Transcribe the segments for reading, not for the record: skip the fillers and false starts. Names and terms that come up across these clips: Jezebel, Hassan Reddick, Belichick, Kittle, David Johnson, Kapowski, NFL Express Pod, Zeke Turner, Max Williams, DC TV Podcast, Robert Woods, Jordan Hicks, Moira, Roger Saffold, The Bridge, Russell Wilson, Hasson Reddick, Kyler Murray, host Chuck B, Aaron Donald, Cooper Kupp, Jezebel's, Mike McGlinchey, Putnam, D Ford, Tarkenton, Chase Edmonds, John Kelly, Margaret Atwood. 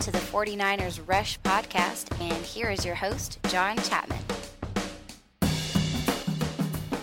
To the 49ers Rush Podcast, and here is your host, John Chapman.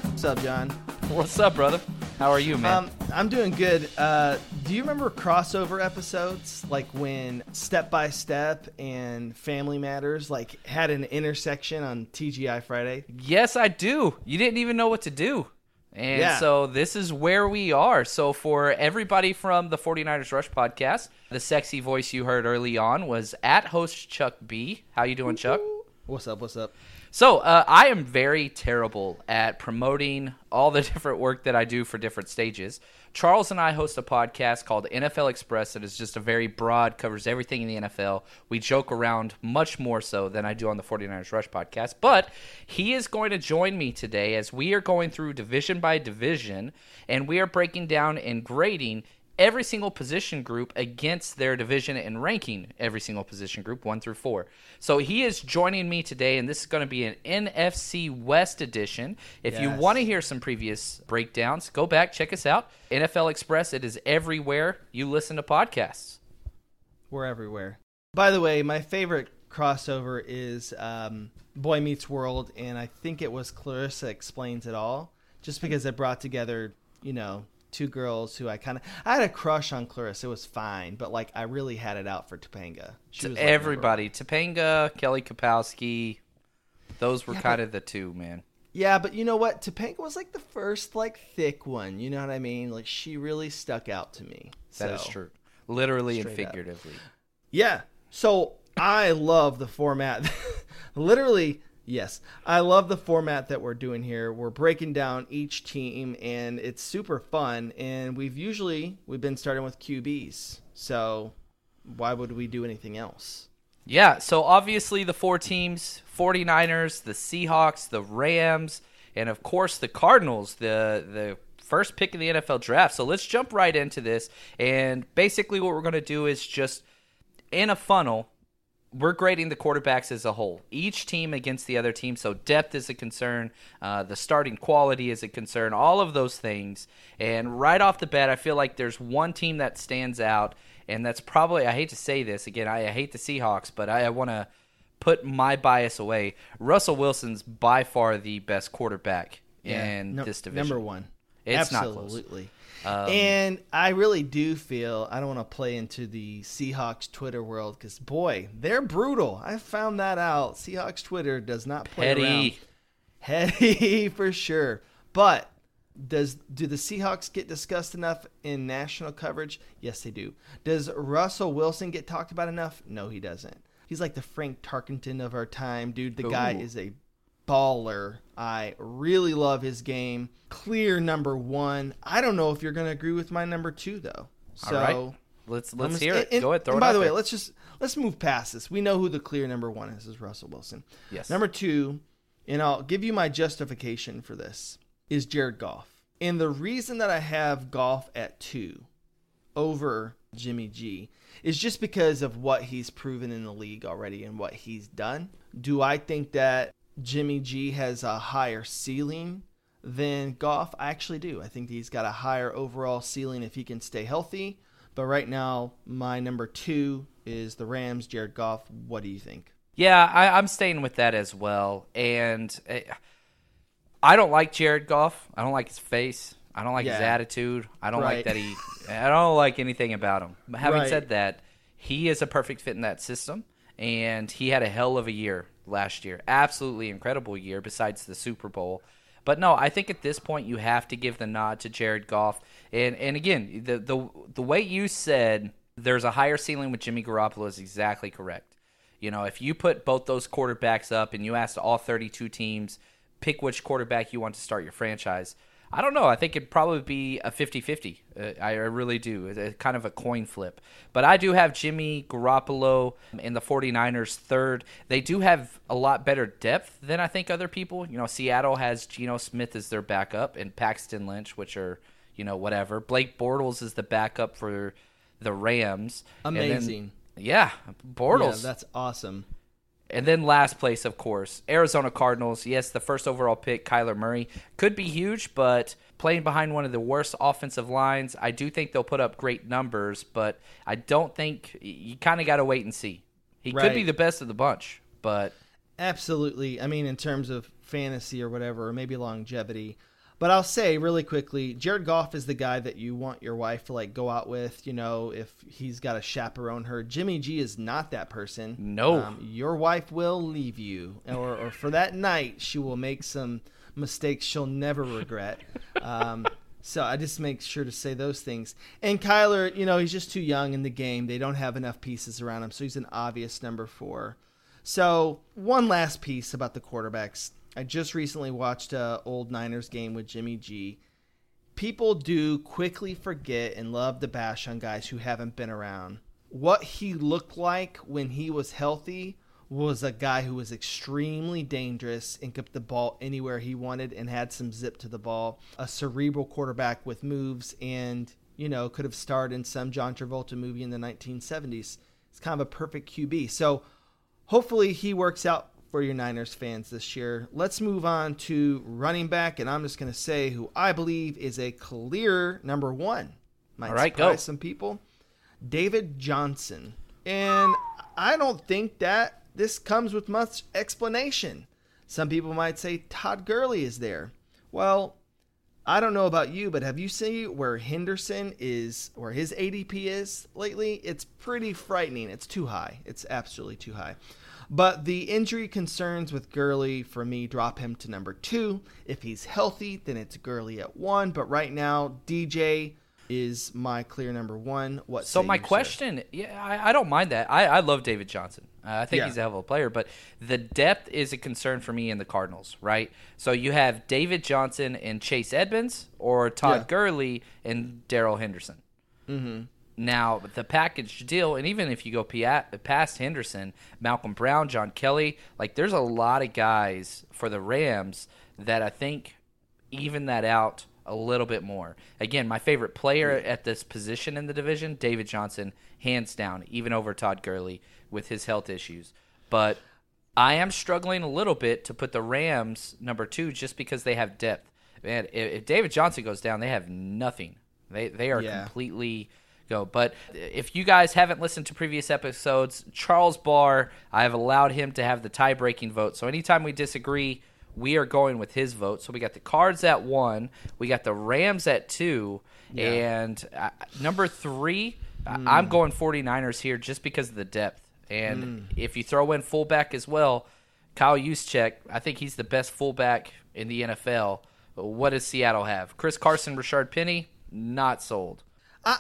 What's up, John? What's up, brother? How are you, man? I'm doing good. Do you remember crossover episodes, like when Step by Step and Family Matters like had an intersection on TGI Friday? Yes, I do. You didn't even know what to do. And so this is where we are. So for everybody from the 49ers Rush Podcast, the sexy voice you heard early on was at host Chuck B. How you doing, Chuck? What's up, what's up? So I am very terrible at promoting all the different work that I do for different stages. Charles and I host a podcast called NFL Express that is just a very broad, covers everything in the NFL. We joke around much more so than I do on the 49ers Rush Podcast. But he is going to join me today as we are going through division by division, and we are breaking down and grading every single position group against their division and ranking every single position group 1 through 4. So he is joining me today, and this is going to be an NFC West edition. If you want to hear some previous breakdowns, go back, check us out. NFL Express, it is everywhere you listen to podcasts. We're everywhere. By the way, my favorite crossover is Boy Meets World, and I think it was Clarissa Explains It All, just because it brought together, you know, two girls who I had a crush on Clarissa. It was fine, but like I really had it out for Topanga. She was everybody. Topanga, Kelly Kapowski, those were kind of the two, man. Yeah, but you know what? Topanga was like the first like thick one. You know what I mean? Like she really stuck out to me. That is true. Literally and figuratively. Up. Yeah. So I love the format. Literally. Yes, I love the format that we're doing here. We're breaking down each team, and it's super fun. And we've been starting with QBs, so why would we do anything else? Yeah, so obviously the four teams, 49ers, the Seahawks, the Rams, and of course the Cardinals, the first pick in the NFL draft. So let's jump right into this. And basically what we're going to do is just in a funnel, we're grading the quarterbacks as a whole, each team against the other team. So depth is a concern. The starting quality is a concern, all of those things. And right off the bat, I feel like there's one team that stands out, and that's probably, I hate to say this again, I hate the Seahawks, but I want to put my bias away. Russell Wilson's by far the best quarterback in this division. Number one. It's absolutely not close. And I really do feel I don't want to play into the Seahawks Twitter world because, boy, they're brutal. I found that out. Seahawks Twitter does not play around. Heady for sure. But do the Seahawks get discussed enough in national coverage? Yes, they do. Does Russell Wilson get talked about enough? No, he doesn't. He's like the Frank Tarkenton of our time, dude. The guy is a baller. I really love his game. Clear number one. I don't know if you're going to agree with my number two, though. So all right. Let's hear it. Go ahead, throw it out. By the way, let's move past this. We know who the clear number one is Russell Wilson. Yes. Number two, and I'll give you my justification for this, is Jared Goff. And the reason that I have Goff at 2 over Jimmy G is just because of what he's proven in the league already and what he's done. Do I think that Jimmy G has a higher ceiling than Goff? I actually do. I think he's got a higher overall ceiling if he can stay healthy. But right now, my number 2 is the Rams, Jared Goff. What do you think? Yeah, I'm staying with that as well. And I don't like Jared Goff. I don't like his face. I don't like his attitude. I don't like that he – I don't like anything about him. But having said that, he is a perfect fit in that system, and he had a hell of a year last year. Absolutely incredible year besides the Super Bowl. But, no, I think at this point you have to give the nod to Jared Goff. And again, the way you said there's a higher ceiling with Jimmy Garoppolo is exactly correct. You know, if you put both those quarterbacks up and you asked all 32 teams – pick which quarterback you want to start your franchise. I don't know. I think it'd probably be a 50-50. I really do. It's kind of a coin flip. But I do have Jimmy Garoppolo and the 49ers third. They do have a lot better depth than I think other people. You know, Seattle has Geno Smith as their backup and Paxton Lynch, which are, you know, whatever. Blake Bortles is the backup for the Rams. Amazing. Then, yeah, Bortles. Yeah, that's awesome. And then last place, of course, Arizona Cardinals. Yes, the first overall pick, Kyler Murray, could be huge, but playing behind one of the worst offensive lines, I do think they'll put up great numbers, but I don't think – you kind of got to wait and see. He could be the best of the bunch, but – Absolutely. I mean, in terms of fantasy or whatever, or maybe longevity. But I'll say really quickly, Jared Goff is the guy that you want your wife to like go out with, you know, if he's got to chaperone her. Jimmy G is not that person. No. Your wife will leave you, or for that night, she will make some mistakes she'll never regret. So I just make sure to say those things. And Kyler, you know, he's just too young in the game. They don't have enough pieces around him, so he's an obvious number 4. So one last piece about the quarterbacks. I just recently watched an old Niners game with Jimmy G. People do quickly forget and love to bash on guys who haven't been around. What he looked like when he was healthy was a guy who was extremely dangerous and kept the ball anywhere he wanted and had some zip to the ball. A cerebral quarterback with moves and, you know, could have starred in some John Travolta movie in the 1970s. It's kind of a perfect QB. So hopefully he works out for your Niners fans this year. Let's move on to running back, and I'm just going to say who I believe is a clear number 1. Might surprise some people. David Johnson. And I don't think that this comes with much explanation. Some people might say Todd Gurley is there. Well, I don't know about you, but have you seen where Henderson is, where his ADP is lately? It's pretty frightening. It's too high. It's absolutely too high. But the injury concerns with Gurley, for me, drop him to number 2. If he's healthy, then it's Gurley at 1. But right now, DJ is my clear number 1. What? So my question, I don't mind that. I love David Johnson. I think he's a hell of a player. But the depth is a concern for me in the Cardinals, right? So you have David Johnson and Chase Edmonds or Todd Gurley and Darryl Henderson. Mm-hmm. Now, the package deal, and even if you go past Henderson, Malcolm Brown, John Kelly, like there's a lot of guys for the Rams that I think even that out a little bit more. Again, my favorite player at this position in the division, David Johnson, hands down, even over Todd Gurley with his health issues. But I am struggling a little bit to put the Rams number 2 just because they have depth. Man, if David Johnson goes down, they have nothing. They are completely... go. But if you guys haven't listened to previous episodes, Charles Barr, I have allowed him to have the tie-breaking vote. So anytime we disagree, we are going with his vote. So we got the Cards at 1, we got the Rams at 2, and number 3, I'm going 49ers here just because of the depth. And if you throw in fullback as well, Kyle Juszczyk, I think he's the best fullback in the NFL. But what does Seattle have? Chris Carson, Richard Penny, not sold.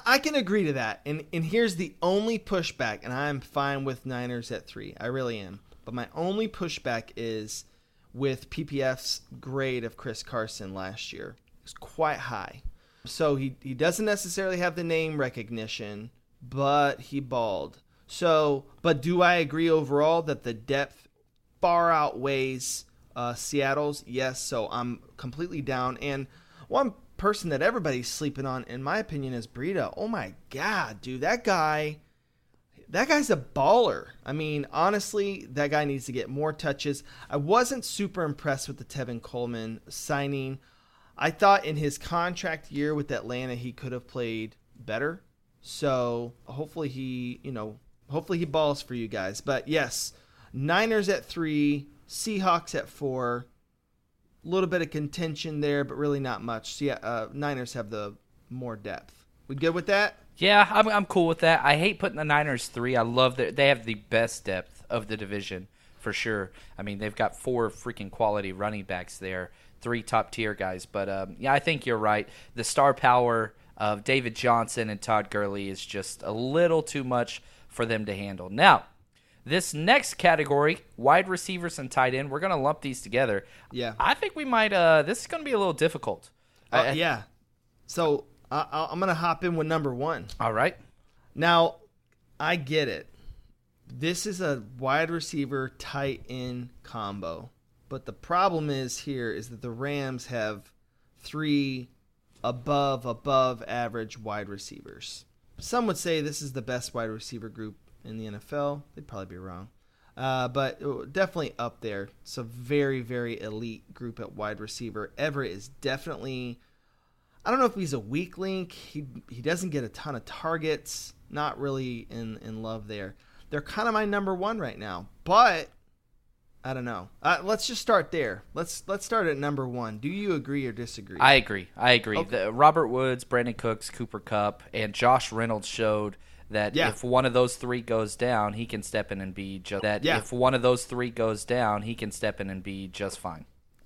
I can agree to that, and here's the only pushback, and I'm fine with Niners at 3. I really am. But my only pushback is with PPF's grade of Chris Carson last year. It was quite high. So he doesn't necessarily have the name recognition, but he balled. So, but do I agree overall that the depth far outweighs Seattle's? Yes, so I'm completely down. And one person that everybody's sleeping on, in my opinion, is Breida. Oh my God, dude, that guy's a baller. I mean, honestly, that guy needs to get more touches. I wasn't super impressed with the Tevin Coleman signing. I thought in his contract year with Atlanta, he could have played better. So hopefully he balls for you guys. But yes, Niners at 3, Seahawks at 4. A little bit of contention there, but really not much. So yeah, Niners have the more depth. We good with that? Yeah, I'm cool with that. I hate putting the Niners 3. I love that they have the best depth of the division for sure. I mean, they've got 4 freaking quality running backs there, 3 top tier guys. But yeah, I think you're right. The star power of David Johnson and Todd Gurley is just a little too much for them to handle. Now, this next category, wide receivers and tight end, we're going to lump these together. Yeah. I think we might this is going to be a little difficult. Yeah. So I'm going to hop in with number 1. All right. Now, I get it. This is a wide receiver tight end combo. But the problem is here is that the Rams have 3 above average wide receivers. Some would say this is the best wide receiver group in the NFL. They'd probably be wrong. But definitely up there. It's a very, very elite group at wide receiver. Everett is definitely, I don't know if he's a weak link. He doesn't get a ton of targets. Not really in love there. They're kind of my number 1 right now. But I don't know. Let's just start there. Let's start at number 1. Do you agree or disagree? I agree. Okay. Robert Woods, Brandon Cooks, Cooper Kupp, and Josh Reynolds showed that if one of those 3 goes down, he can step in and be just fine.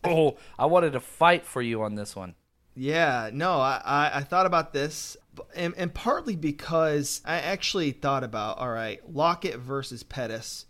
Oh, I wanted to fight for you on this one. Yeah, no, I thought about this, and partly because I actually thought about, all right, Lockett versus Pettis.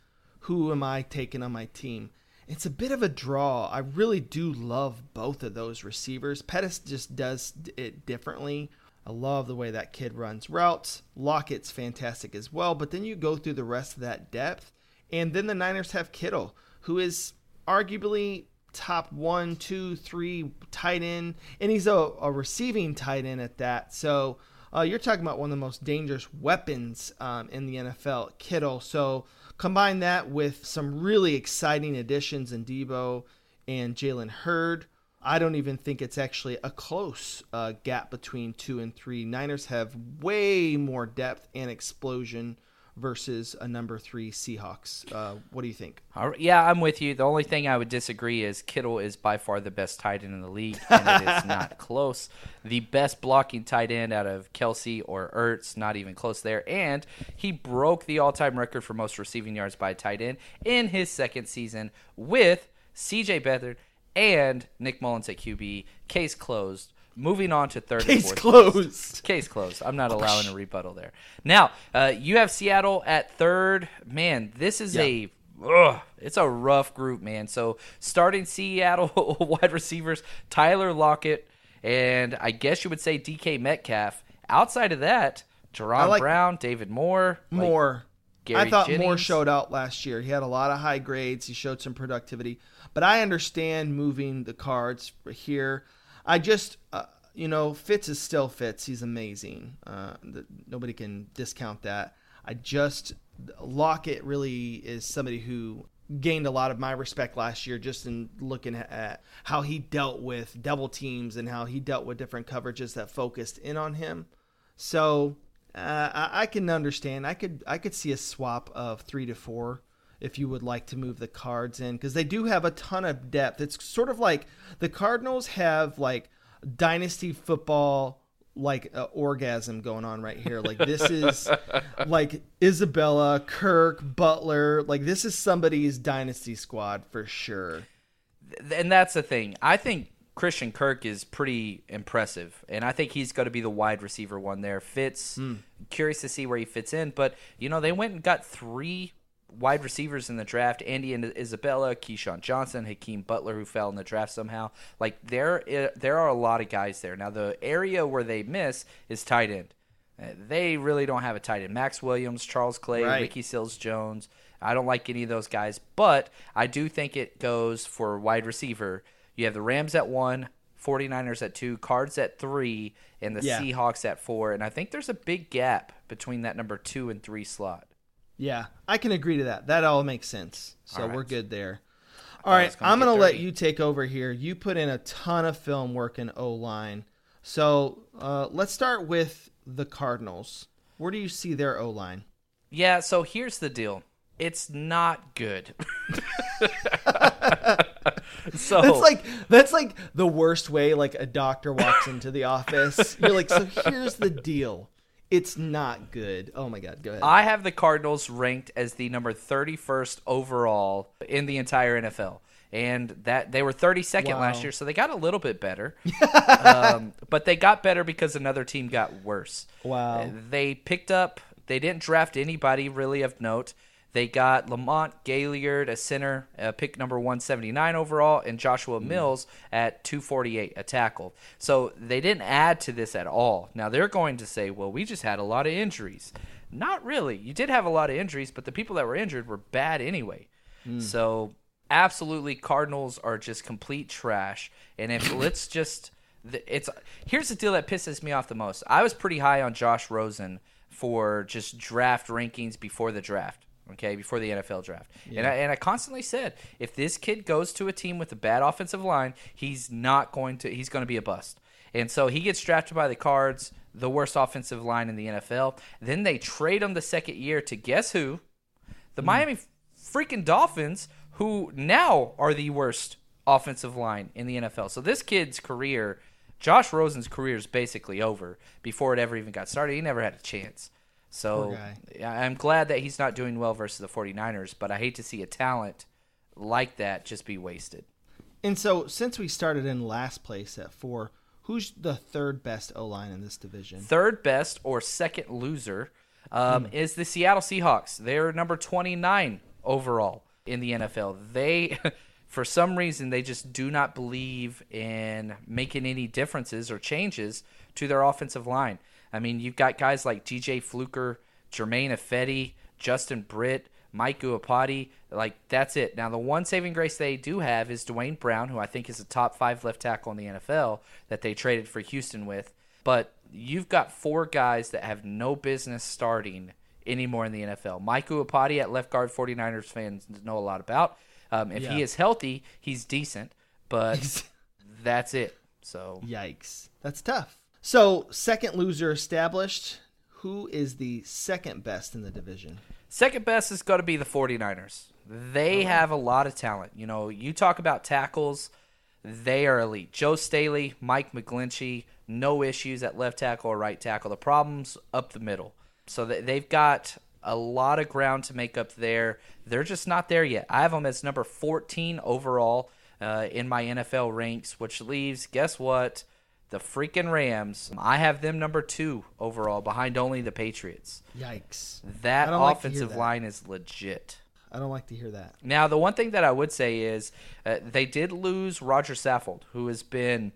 Who am I taking on my team? It's a bit of a draw. I really do love both of those receivers. Pettis just does it differently. I love the way that kid runs routes. Lockett's fantastic as well. But then you go through the rest of that depth. And then the Niners have Kittle, who is arguably top 1, 2, 3 tight end. And he's a receiving tight end at that. So you're talking about one of the most dangerous weapons in the NFL, Kittle. So combine that with some really exciting additions in Deebo and Jalen Hurd. I don't even think it's actually a close gap between 2 and 3. Niners have way more depth and explosion versus a number 3 Seahawks. What do you think? Yeah, I'm with you. The only thing I would disagree is Kittle is by far the best tight end in the league, and it is not close. The best blocking tight end out of Kelsey or Ertz, not even close there. And he broke the all-time record for most receiving yards by a tight end in his second season with C.J. Beathard and Nick Mullins at QB. Case closed. Moving on to third and fourth. Case closed. I'm not allowing a rebuttal there. Now, you have Seattle at 3rd. Man, this is it's a rough group, man. So starting Seattle wide receivers, Tyler Lockett, and I guess you would say DK Metcalf. Outside of that, Jerron Brown, David Moore. I thought Jennings. Moore showed out last year. He had a lot of high grades. He showed some productivity. But I understand moving the cards here. I just, Fitz is still Fitz. He's amazing. Nobody can discount that. Lockett really is somebody who gained a lot of my respect last year just in looking at how he dealt with double teams and how he dealt with different coverages that focused in on him. So I can understand. I could see a swap of 3 to 4. If you would like to move the cards in, because they do have a ton of depth. It's sort of like the Cardinals have like dynasty football, like orgasm going on right here. Like this is like Isabella, Kirk, Butler. Like this is somebody's dynasty squad for sure. And that's the thing. I think Christian Kirk is pretty impressive, and I think he's going to be the wide receiver one there. Fits. Curious to see where he fits in, but they went and got 3 wide receivers in the draft: Andy and Isabella, Keyshawn Johnson, Hakeem Butler, who fell in the draft somehow. Like there are a lot of guys there. Now the area where they miss is tight end. They really don't have a tight end. Max Williams, Charles Clay, right. Ricky Seals-Jones. I don't like any of those guys, but I do think it goes for wide receiver. You have the Rams at 1, 49ers at 2, Cards at 3, and the Seahawks at 4. And I think there's a big gap between that number 2 and 3 slot. Yeah, I can agree to that. That all makes sense. So we're good there. All right, I'm going to let you take over here. You put in a ton of film work in O-line. So let's start with the Cardinals. Where do you see their O-line? Yeah, so here's the deal. It's not good. So that's like the worst way like a doctor walks into the office. You're like, so here's the deal. It's not good. Oh, my God. Go ahead. I have the Cardinals ranked as the number 31st overall in the entire NFL. And that they were 32nd last year, so they got a little bit better. But they got better because another team got worse. Wow. They didn't draft anybody really of note. They got Lamont Gaillard, a center, pick number 179 overall, and Joshua Mills at 248, a tackle. So they didn't add to this at all. Now they're going to say, well, we just had a lot of injuries. Not really. You did have a lot of injuries, but the people that were injured were bad anyway. So absolutely, Cardinals are just complete trash. And if here's the deal that pisses me off the most. I was pretty high on Josh Rosen for just draft rankings before the draft. Okay, before the NFL draft. Yeah. And I constantly said, if this kid goes to a team with a bad offensive line, he's going to be a bust. And so he gets drafted by the Cards, the worst offensive line in the NFL. Then they trade him the second year to guess who? The Miami freaking Dolphins, who now are the worst offensive line in the NFL. So this kid's career, Josh Rosen's career, is basically over before it ever even got started. He never had a chance. So I'm glad that he's not doing well versus the 49ers, but I hate to see a talent like that just be wasted. And so since we started in last place at 4, who's the third best O-line in this division? Third best or second loser is the Seattle Seahawks. They're number 29 overall in the NFL. They, for some reason, they just do not believe in making any differences or changes to their offensive line. I mean, you've got guys like DJ Fluker, Jermaine Effetti, Justin Britt, Mike Uiapotti. Like, that's it. Now, the one saving grace they do have is Dwayne Brown, who I think is a top 5 left tackle in the NFL that they traded for Houston with. But you've got 4 guys that have no business starting anymore in the NFL. Mike Uiapotti at left guard, 49ers fans know a lot about. If he is healthy, he's decent, but that's it. So yikes. That's tough. So, second loser established. Who is the second best in the division? Second best is going to be the 49ers. They have a lot of talent. You know, you talk about tackles, they are elite. Joe Staley, Mike McGlinchey, no issues at left tackle or right tackle. The problem's up the middle. So, they've got a lot of ground to make up there. They're just not there yet. I have them as number 14 overall in my NFL ranks, which leaves, guess what? The freaking Rams. I have them number 2 overall, behind only the Patriots. Yikes. That offensive line is legit. I don't like to hear that. Now, the one thing that I would say is they did lose Roger Saffold, who has been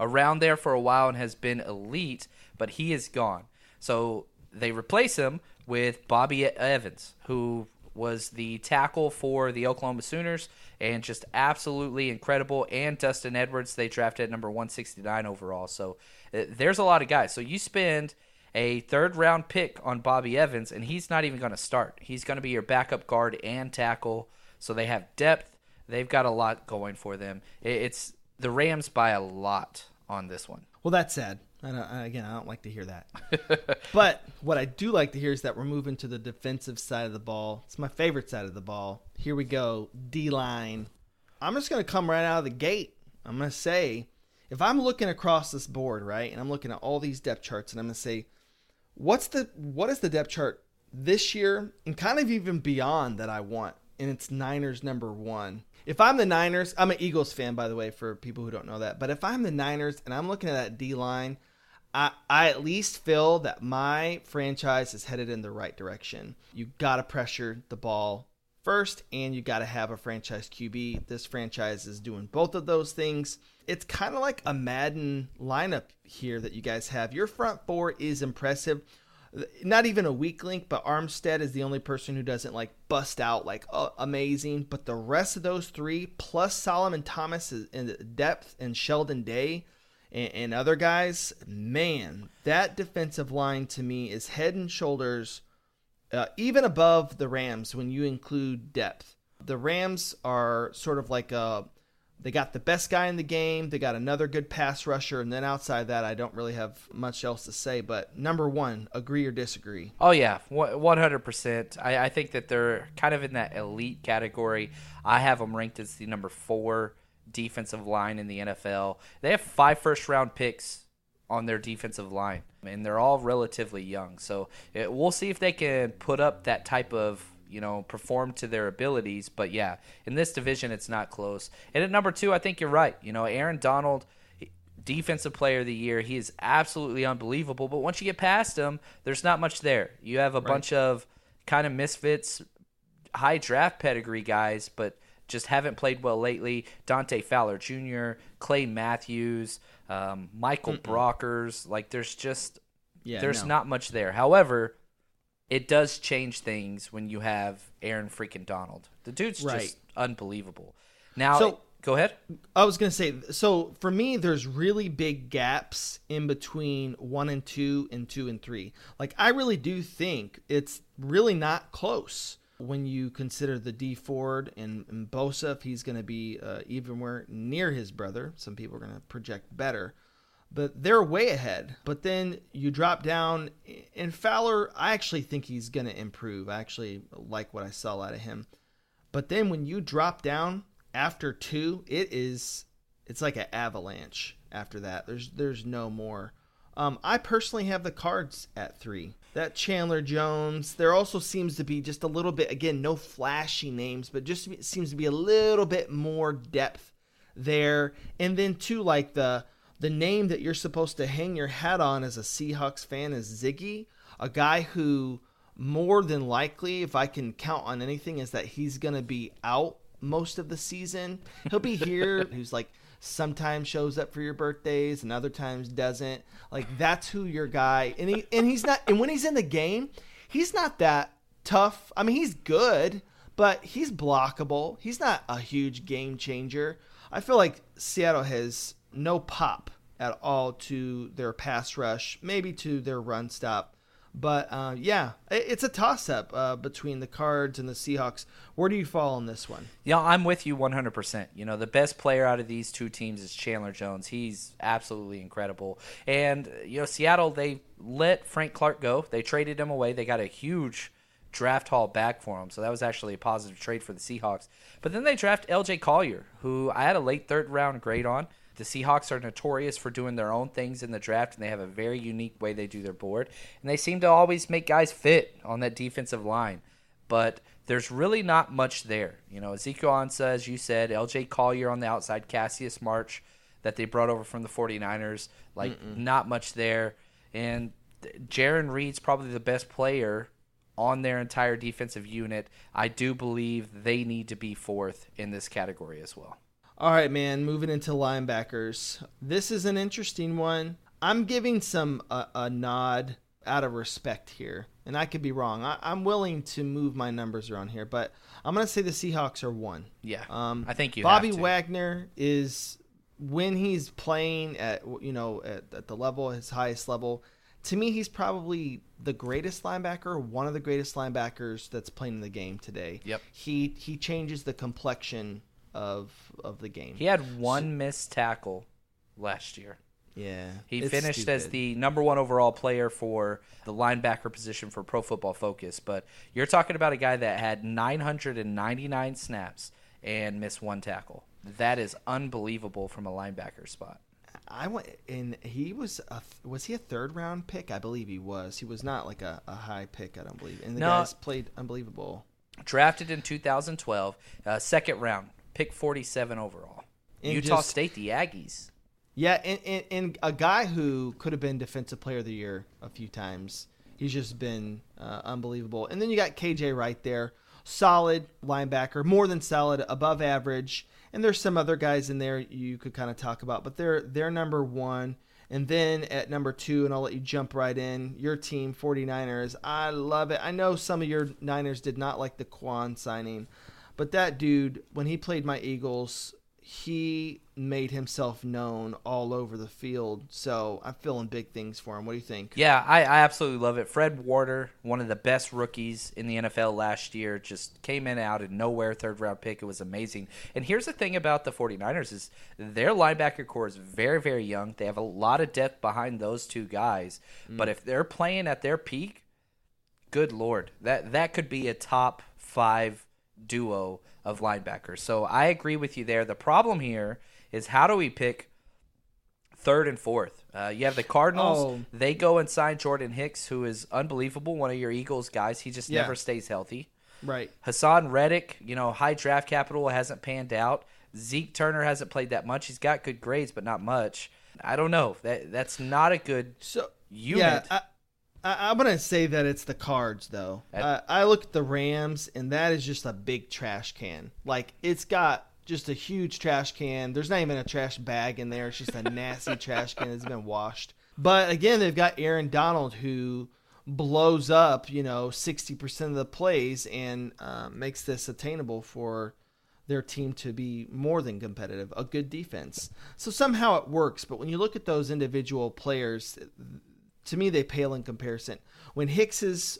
around there for a while and has been elite, but he is gone. So they replace him with Bobby Evans, who was the tackle for the Oklahoma Sooners and just absolutely incredible. And Dustin Edwards, they drafted at number 169 overall. So there's a lot of guys. So you spend a third-round pick on Bobby Evans, and he's not even going to start. He's going to be your backup guard and tackle. So they have depth. They've got a lot going for them. It's the Rams by a lot on this one. Well, that's sad. I don't like to hear that. But what I do like to hear is that we're moving to the defensive side of the ball. It's my favorite side of the ball. Here we go, D-line. I'm just going to come right out of the gate. I'm going to say, if I'm looking across this board, right, and I'm looking at all these depth charts, and I'm going to say, what is the depth chart this year and kind of even beyond that I want? And it's Niners number 1. If I'm the Niners, I'm an Eagles fan, by the way, for people who don't know that. But if I'm the Niners and I'm looking at that D-line, I at least feel that my franchise is headed in the right direction. You got to pressure the ball first, and you got to have a franchise QB. This franchise is doing both of those things. It's kind of like a Madden lineup here that you guys have. Your front 4 is impressive. not even a weak link, but Armstead is the only person who doesn't like bust out like amazing. But the rest of those three, plus Solomon Thomas in depth and Sheldon Day and other guys, man, that defensive line to me is head and shoulders even above the Rams when you include depth. The Rams are sort of like they got the best guy in the game. They got another good pass rusher. And then outside that, I don't really have much else to say. But number one, agree or disagree? Oh, yeah, 100%. I think that they're kind of in that elite category. I have them ranked as the number 4 defensive line in the NFL. They have 5 first-round picks on their defensive line, and they're all relatively young. So we'll see if they can put up that type of perform to their abilities. But yeah, in this division, it's not close. And at number 2, I think you're right. Aaron Donald, defensive player of the year, he is absolutely unbelievable. But once you get past him, there's not much there. You have a bunch of kind of misfits, high draft pedigree guys, but just haven't played well lately. Dante Fowler Jr., Clay Matthews, Michael Brockers. Like, there's just not much there. However, it does change things when you have Aaron freaking Donald. The dude's just unbelievable. Now, go ahead. I was going to say, so for me, there's really big gaps in between 1 and 2 and 2 and 3. Like, I really do think it's really not close when you consider the D Ford and Bosa. If he's going to be even near his brother, some people are going to project better, but they're way ahead. But then you drop down, and Fowler, I actually think he's going to improve. I actually like what I saw out of him. But then when you drop down after 2, it's like an avalanche after that. There's no more. I personally have the Cards at 3. That Chandler Jones, there also seems to be just a little bit, again, no flashy names, but just seems to be a little bit more depth there. And then too, like the name that you're supposed to hang your hat on as a Seahawks fan is Ziggy, a guy who more than likely, if I can count on anything, is that he's going to be out most of the season. He'll be here. He's like sometimes shows up for your birthdays and other times doesn't. Like, that's who your guy. And when he's in the game, he's not that tough. I mean, he's good, but he's blockable. He's not a huge game changer. I feel like Seattle has no pop at all to their pass rush, maybe to their run stop. But it's a toss-up between the Cards and the Seahawks. Where do you fall on this one? Yeah, I'm with you 100%. The best player out of these two teams is Chandler Jones. He's absolutely incredible. And, Seattle, they let Frank Clark go. They traded him away. They got a huge draft haul back for him, so that was actually a positive trade for the Seahawks. But then they draft LJ Collier, who I had a late third-round grade on. The Seahawks are notorious for doing their own things in the draft, and they have a very unique way they do their board. And they seem to always make guys fit on that defensive line. But there's really not much there. Ziggy Ansah, as you said, LJ Collier on the outside, Cassius March that they brought over from the 49ers. Like, not much there. And Jaron Reed's probably the best player on their entire defensive unit. I do believe they need to be 4th in this category as well. All right, man, moving into linebackers. This is an interesting one. I'm giving some a nod out of respect here, and I could be wrong. I'm willing to move my numbers around here, but I'm going to say the Seahawks are 1. Yeah, I think you Bobby have to. Wagner is, when he's playing at the level, his highest level, to me, he's probably the greatest linebacker, one of the greatest linebackers that's playing in the game today. Yep. He changes the complexion of the game. He had one missed tackle last year. Yeah. He finished as the number 1 overall player for the linebacker position for Pro Football Focus, but you're talking about a guy that had 999 snaps and missed one tackle. That is unbelievable from a linebacker spot. Was he a third-round pick? I believe he was. He was not like a high pick, I don't believe. And the guys played unbelievable. Drafted in 2012, second round. Pick 47 overall. And Utah State, the Aggies. Yeah, and a guy who could have been Defensive Player of the Year a few times. He's just been unbelievable. And then you got KJ right there. Solid linebacker, more than solid, above average. And there's some other guys in there you could kind of talk about, but they're number 1. And then at number two, and I'll let you jump right in, your team, 49ers. I love it. I know some of your Niners did not like the Quan signing, but that dude, when he played my Eagles, he made himself known all over the field. So I'm feeling big things for him. What do you think? Yeah, I absolutely love it. Fred Warner, one of the best rookies in the NFL last year, just came in out of nowhere, third-round pick. It was amazing. And here's the thing about the 49ers is their linebacker core is very, very young. They have a lot of depth behind those two guys. Mm. But if they're playing at their peak, good Lord, that could be a top five duo of linebackers. So I agree with you there. The problem here is how do we pick third and fourth? You have the Cardinals. Oh. They go and sign Jordan Hicks, who is unbelievable, one of your Eagles guys. He just never stays healthy. Right. Hassan Reddick, high draft capital, hasn't panned out. Zeke Turner hasn't played that much. He's got good grades, but not much. I don't know. That's not a good unit. Yeah, I'm going to say that it's the Cards, though. I look at the Rams, and that is just a big trash can. Like, it's got just a huge trash can. There's not even a trash bag in there. It's just a nasty trash can that's been washed. But, again, they've got Aaron Donald, who blows up, 60% of the plays and makes this attainable for their team to be more than competitive, a good defense. So somehow it works. But when you look at those individual players – to me, they pale in comparison. When Hicks is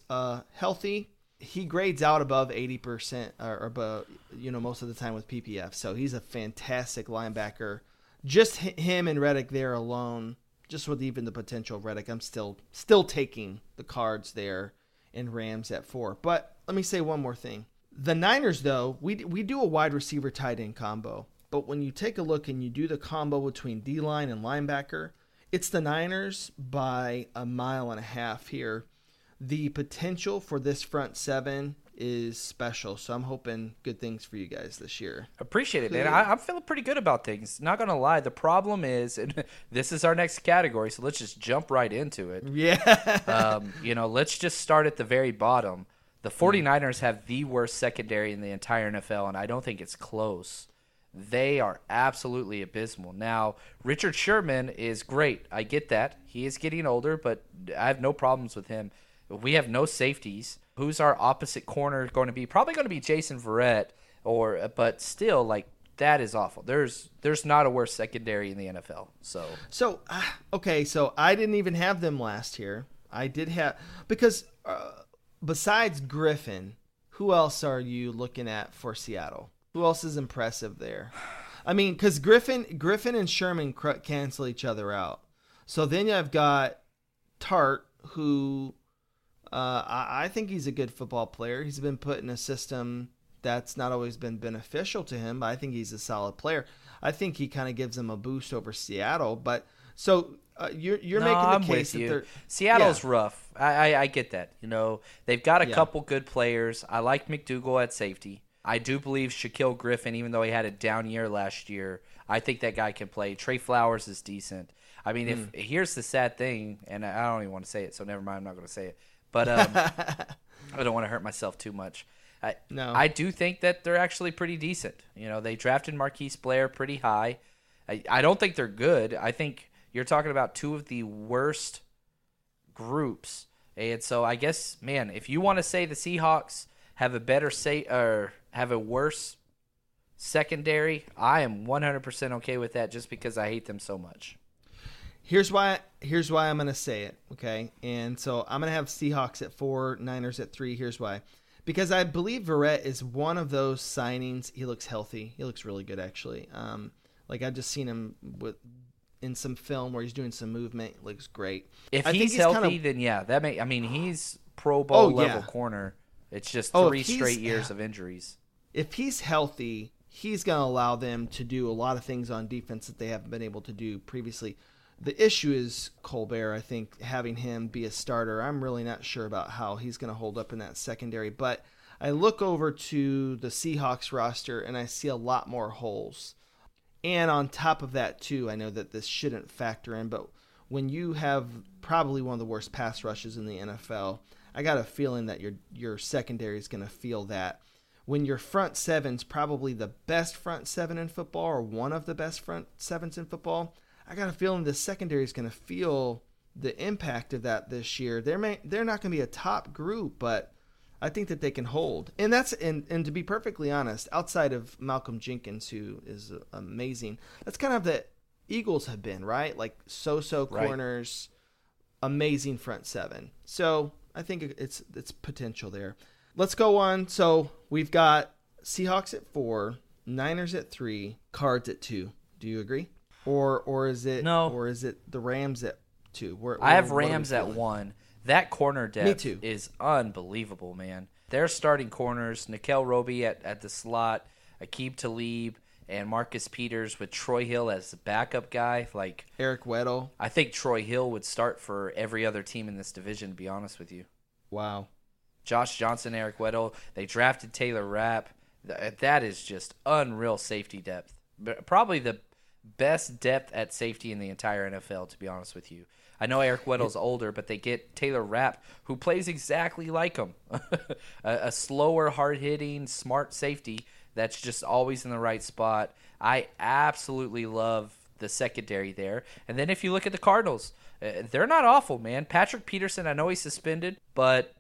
healthy, he grades out above 80% or above, most of the time with PPF. So he's a fantastic linebacker. Just him and Reddick there alone, just with even the potential of Reddick, I'm still taking the Cards there and Rams at four. But let me say one more thing. The Niners, though, we do a wide receiver tight end combo. But when you take a look and you do the combo between D-line and linebacker, it's the Niners by a mile and a half here. The potential for this front seven is special, so I'm hoping good things for you guys this year. Appreciate it, man. I'm feeling pretty good about things. Not going to lie. The problem is, and this is our next category, so let's just jump right into it. Yeah. Let's just start at the very bottom. The 49ers have the worst secondary in the entire NFL, and I don't think it's close. They are absolutely abysmal. Now, Richard Sherman is great. I get that. He is getting older, but I have no problems with him. We have no safeties. Who's our opposite corner going to be? Probably going to be Jason Verrett, but still, that is awful. There's not a worse secondary in the NFL. So I didn't even have them last year. I did have – because besides Griffin, who else are you looking at for Seattle? Who else is impressive there? I mean, because Griffin and Sherman cancel each other out. So then I've got Tart, who I think he's a good football player. He's been put in a system that's not always been beneficial to him, but I think he's a solid player. I think he kind of gives them a boost over Seattle. But so you're making the case that they're – Seattle's rough. I get that. They've got a couple good players. I like McDougal at safety. I do believe Shaquille Griffin, even though he had a down year last year, I think that guy can play. Trey Flowers is decent. I mean, if here's the sad thing, and I don't even want to say it, so never mind, I'm not going to say it. But I don't want to hurt myself too much. I do think that they're actually pretty decent. They drafted Marquise Blair pretty high. I don't think they're good. I think you're talking about two of the worst groups. And so I guess, man, if you want to say the Seahawks have a better have a worse secondary, I am 100% okay with that just because I hate them so much. Here's why I'm going to say it, okay? And so I'm going to have Seahawks at 4, Niners at 3. Here's why. Because I believe Verrett is one of those signings. He looks healthy. He looks really good, actually. I've just seen him in some film where he's doing some movement. He looks great. If he's healthy, then yeah. He's Pro Bowl level corner. It's just three straight years of injuries. If he's healthy, he's going to allow them to do a lot of things on defense that they haven't been able to do previously. The issue is Colbert, I think, having him be a starter. I'm really not sure about how he's going to hold up in that secondary. But I look over to the Seahawks roster, and I see a lot more holes. And on top of that, too, I know that this shouldn't factor in, but when you have probably one of the worst pass rushes in the NFL, I got a feeling that your secondary is going to feel that. When your front seven's probably the best front seven in football or one of the best front sevens in football, I got a feeling the secondary is going to feel the impact of that this year. They're not going to be a top group, but I think that they can hold. And that's and to be perfectly honest, outside of Malcolm Jenkins, who is amazing, that's kind of the Eagles have been, right? Like so-so corners, right. Amazing front seven. So I think it's potential there. Let's go on. So we've got Seahawks at 4, Niners at 3, Cards at 2. Do you agree? Or is it no? Or is it the Rams at 2? I have Rams at 1. That corner depth is unbelievable, man. Their starting corners, Nickel Roby at the slot, Aqib Talib, and Marcus Peters with Troy Hill as the backup guy. Like Eric Weddle. I think Troy Hill would start for every other team in this division, to be honest with you. Wow. Josh Johnson, Eric Weddle. They drafted Taylor Rapp. That is just unreal safety depth. Probably the best depth at safety in the entire NFL, to be honest with you. I know Eric Weddle's older, but they get Taylor Rapp, who plays exactly like him. a slower, hard-hitting, smart safety that's just always in the right spot. I absolutely love the secondary there. And then if you look at the Cardinals, they're not awful, man. Patrick Peterson, I know he's suspended, but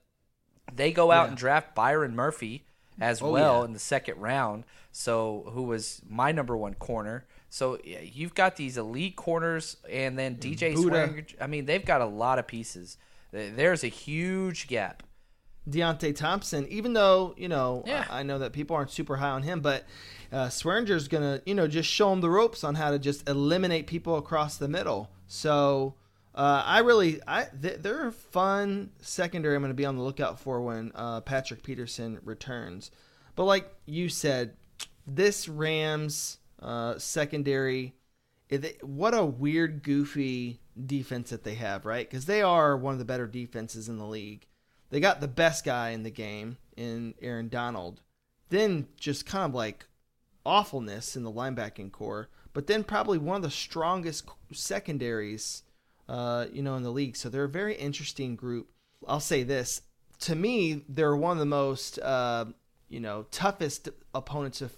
they go out and draft Byron Murphy as in the second round, so who was my number one corner. So you've got these elite corners, and then DJ Swinger. I mean, they've got a lot of pieces. There's a huge gap. Deontay Thompson, even though, I know that people aren't super high on him, but Swearinger's going to, just show him the ropes on how to just eliminate people across the middle. So they're a fun secondary I'm going to be on the lookout for when Patrick Peterson returns. But like you said, this Rams secondary, what a weird, goofy defense that they have, right? Because they are one of the better defenses in the league. They got the best guy in the game in Aaron Donald. Then just kind of like awfulness in the linebacking core. But then probably one of the strongest secondaries, in the league. So they're a very interesting group. I'll say this. To me, they're one of the most, toughest opponents to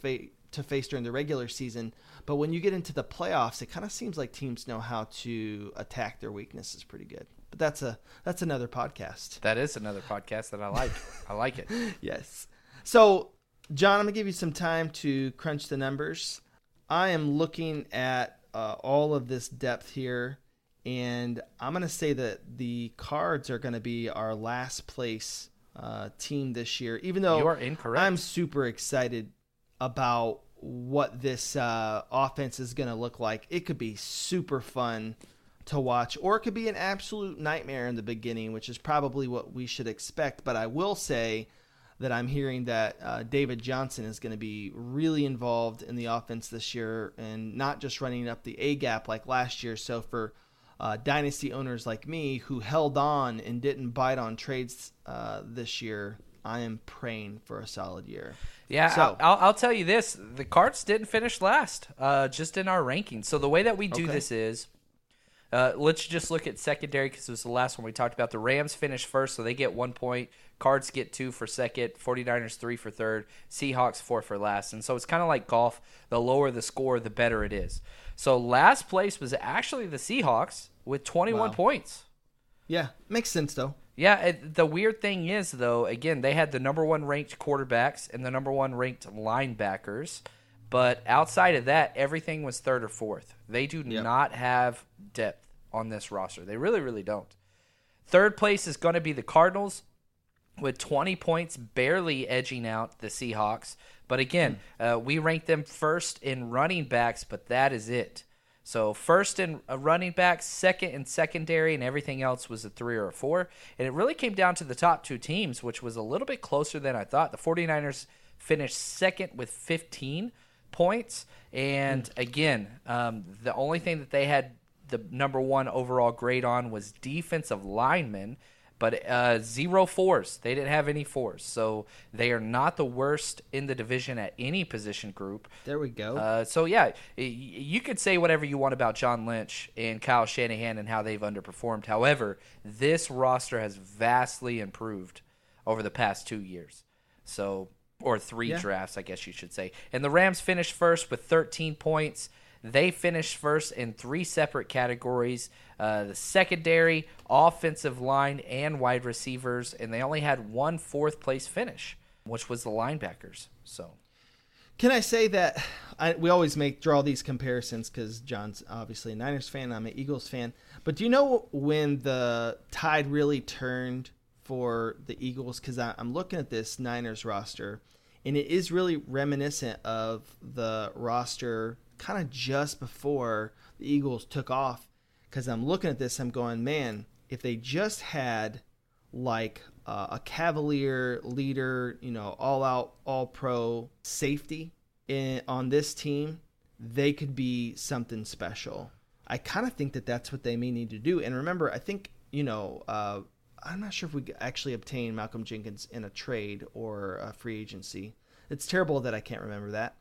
face during the regular season. But when you get into the playoffs, it kind of seems like teams know how to attack their weaknesses pretty good. But that's another podcast. That is another podcast that I like. I like it. Yes. So, John, I'm going to give you some time to crunch the numbers. I am looking at all of this depth here, and I'm going to say that the Cards are going to be our last place team this year, even though you are incorrect. I'm super excited about what this offense is going to look like. It could be super fun to watch, or it could be an absolute nightmare in the beginning, which is probably what we should expect. But I will say that I'm hearing that David Johnson is going to be really involved in the offense this year and not just running up the A gap like last year. So for dynasty owners like me who held on and didn't bite on trades this year, I am praying for a solid year. Yeah, so, I'll tell you this. The Cards didn't finish last just in our ranking. So the way that we do this is let's just look at secondary because it was the last one we talked about. The Rams finished first, so they get 1 point. Cards get 2 for second. 49ers 3 for third. Seahawks 4 for last. And so it's kind of like golf. The lower the score, the better it is. So last place was actually the Seahawks with 21 points. Yeah, makes sense though. Yeah, the weird thing is, though, again, they had the number one ranked quarterbacks and the number one ranked linebackers. But outside of that, everything was third or fourth. They do not have depth on this roster. They really, really don't. Third place is going to be the Cardinals with 20 points, barely edging out the Seahawks. But again, we rank them first in running backs, but that is it. So first in running back, second in secondary, and everything else was a 3 or a 4. And it really came down to the top two teams, which was a little bit closer than I thought. The 49ers finished second with 15 points. And again, the only thing that they had the number one overall grade on was defensive linemen, but 0 fours. They didn't have any fours. So they are not the worst in the division at any position group. There we go. So, yeah, you could say whatever you want about John Lynch and Kyle Shanahan and how they've underperformed. However, this roster has vastly improved over the past 2 years. So, or three drafts, I guess you should say. And the Rams finished first with 13 points. They finished first in three separate categories, the secondary, offensive line, and wide receivers, and they only had one fourth-place finish, which was the linebackers. So, can I say that we always draw these comparisons because John's obviously a Niners fan, I'm an Eagles fan, but do you know when the tide really turned for the Eagles? Because I'm looking at this Niners roster, and it is really reminiscent of the roster kind of just before the Eagles took off. Because I'm looking at this, I'm going, man, if they just had like a Cavalier leader, you know, all-out, all-pro safety on this team, they could be something special. I kind of think that that's what they may need to do. And remember, I think, you know, I'm not sure if we actually obtained Malcolm Jenkins in a trade or a free agency. It's terrible that I can't remember that.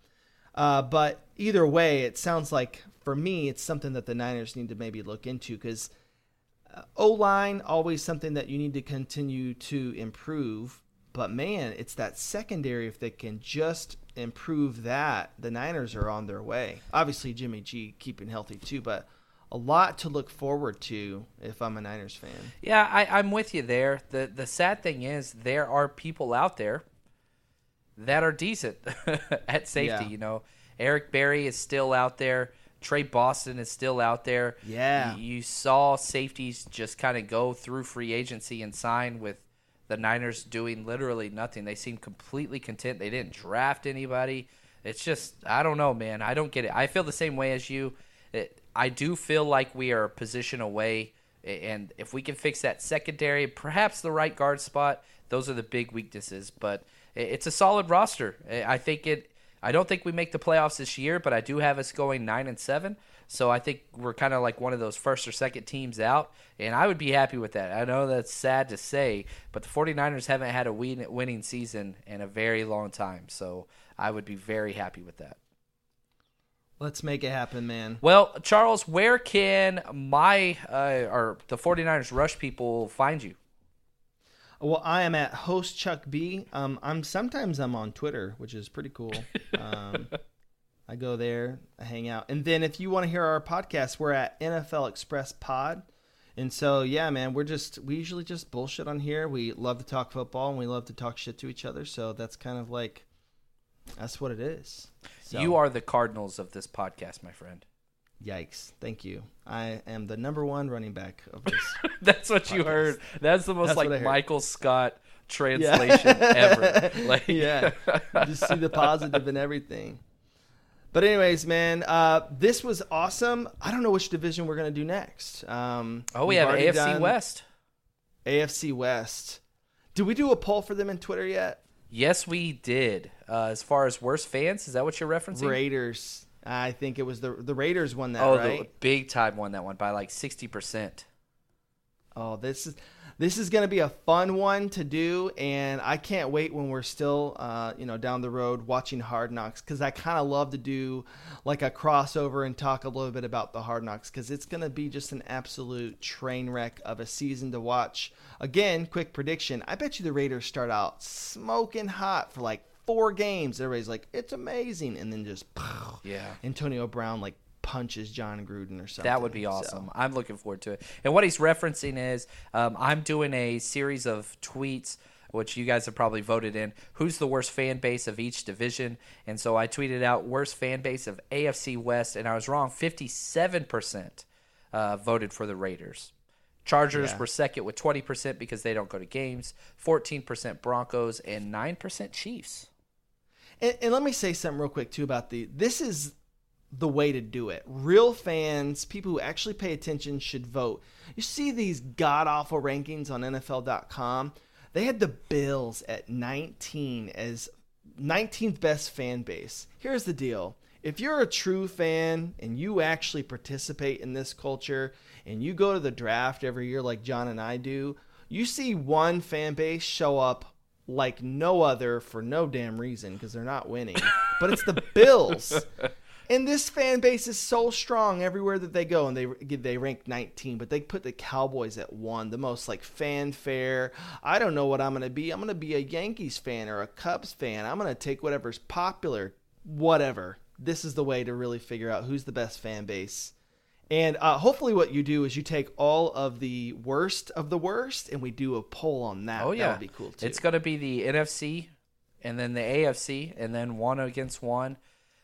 But either way, it sounds like, for me, it's something that the Niners need to maybe look into because O-line, always something that you need to continue to improve. But, man, it's that secondary. If they can just improve that, the Niners are on their way. Obviously, Jimmy G keeping healthy too, but a lot to look forward to if I'm a Niners fan. Yeah, I'm with you there. The sad thing is there are people out there that are decent at safety, yeah. You know. Eric Berry is still out there. Trey Boston is still out there. Yeah. You saw safeties just kind of go through free agency and sign with the Niners doing literally nothing. They seemed completely content. They didn't draft anybody. It's just, I don't know, man. I don't get it. I feel the same way as you. I do feel like we are a position away, and if we can fix that secondary, perhaps the right guard spot, those are the big weaknesses. But it's a solid roster. I don't think we make the playoffs this year, but I do have us going 9-7. So I think we're kind of like one of those first or second teams out, and I would be happy with that. I know that's sad to say, but the 49ers haven't had a winning season in a very long time. So I would be very happy with that. Let's make it happen, man. Well, Charles, where can the 49ers Rush people find you? Well, I am at host Chuck B. I'm sometimes on Twitter, which is pretty cool. I go there, I hang out. And then if you want to hear our podcast, we're at NFL Express Pod. And so, yeah, man, we usually just bullshit on here. We love to talk football and we love to talk shit to each other. So that's kind of like, that's what it is. So, you are the Cardinals of this podcast, my friend. Yikes. Thank you. I am the number one running back of this. That's what podcast. You heard. That's the most like Michael Scott translation ever. Like, yeah. Just see the positive in everything. But anyways, man, this was awesome. I don't know which division we're going to do next. We have AFC West. AFC West. Did we do a poll for them in Twitter yet? Yes, we did. As far as worst fans, is that what you're referencing? Raiders. I think it was the Raiders won that, right? The big time won that one by like 60%. Oh, this is going to be a fun one to do, and I can't wait when we're still down the road watching Hard Knocks, because I kind of love to do like a crossover and talk a little bit about the Hard Knocks, because it's going to be just an absolute train wreck of a season to watch. Again, quick prediction. I bet you the Raiders start out smoking hot for like 4 games. Everybody's like, it's amazing. And then just, yeah, Antonio Brown like punches John Gruden or something. That would be awesome. So, I'm looking forward to it. And what he's referencing is I'm doing a series of tweets, which you guys have probably voted in, who's the worst fan base of each division. And so I tweeted out worst fan base of AFC West, and I was wrong. 57% voted for the Raiders. Chargers were second with 20% because they don't go to games, 14% Broncos, and 9% Chiefs. And let me say something real quick, too, about this is the way to do it. Real fans, people who actually pay attention, should vote. You see these god-awful rankings on NFL.com. They had the Bills at 19 as 19th best fan base. Here's the deal. If you're a true fan and you actually participate in this culture and you go to the draft every year like John and I do, you see one fan base show up like no other for no damn reason because they're not winning. But it's the Bills. And this fan base is so strong everywhere that they go, and they rank 19, but they put the Cowboys at 1, the most like fanfare. I don't know what I'm going to be. I'm going to be a Yankees fan or a Cubs fan. I'm going to take whatever's popular, whatever. this is the way to really figure out who's the best fan base. And hopefully what you do is you take all of the worst, and we do a poll on that. Oh, yeah. That would be cool, too. It's going to be the NFC and then the AFC and then one against one.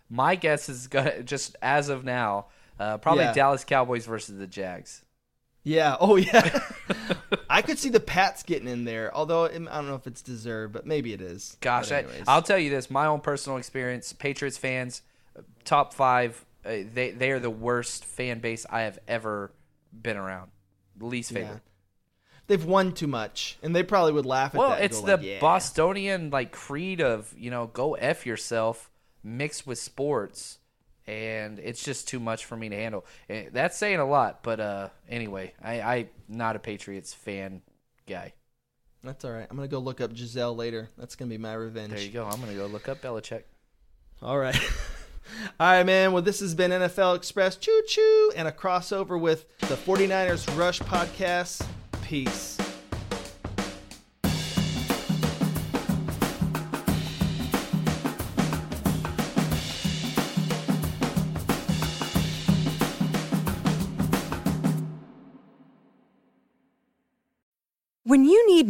My guess is gonna, just as of now, probably Dallas Cowboys versus the Jags. Yeah. Oh, yeah. I could see the Pats getting in there, although I don't know if it's deserved, but maybe it is. Gosh, I'll tell you this. My own personal experience, Patriots fans, top five. They are the worst fan base I have ever been around. Least favorite. Yeah. They've won too much, and they probably would laugh at that. Well, it's the Bostonian creed of, go F yourself mixed with sports, and it's just too much for me to handle. And that's saying a lot, but anyway, I'm not a Patriots fan guy. That's all right. I'm going to go look up Giselle later. That's going to be my revenge. There you go. I'm going to go look up Belichick. All right. All right, man. Well, this has been NFL Express Choo-Choo and a crossover with the 49ers Rush Podcast. Peace. When you need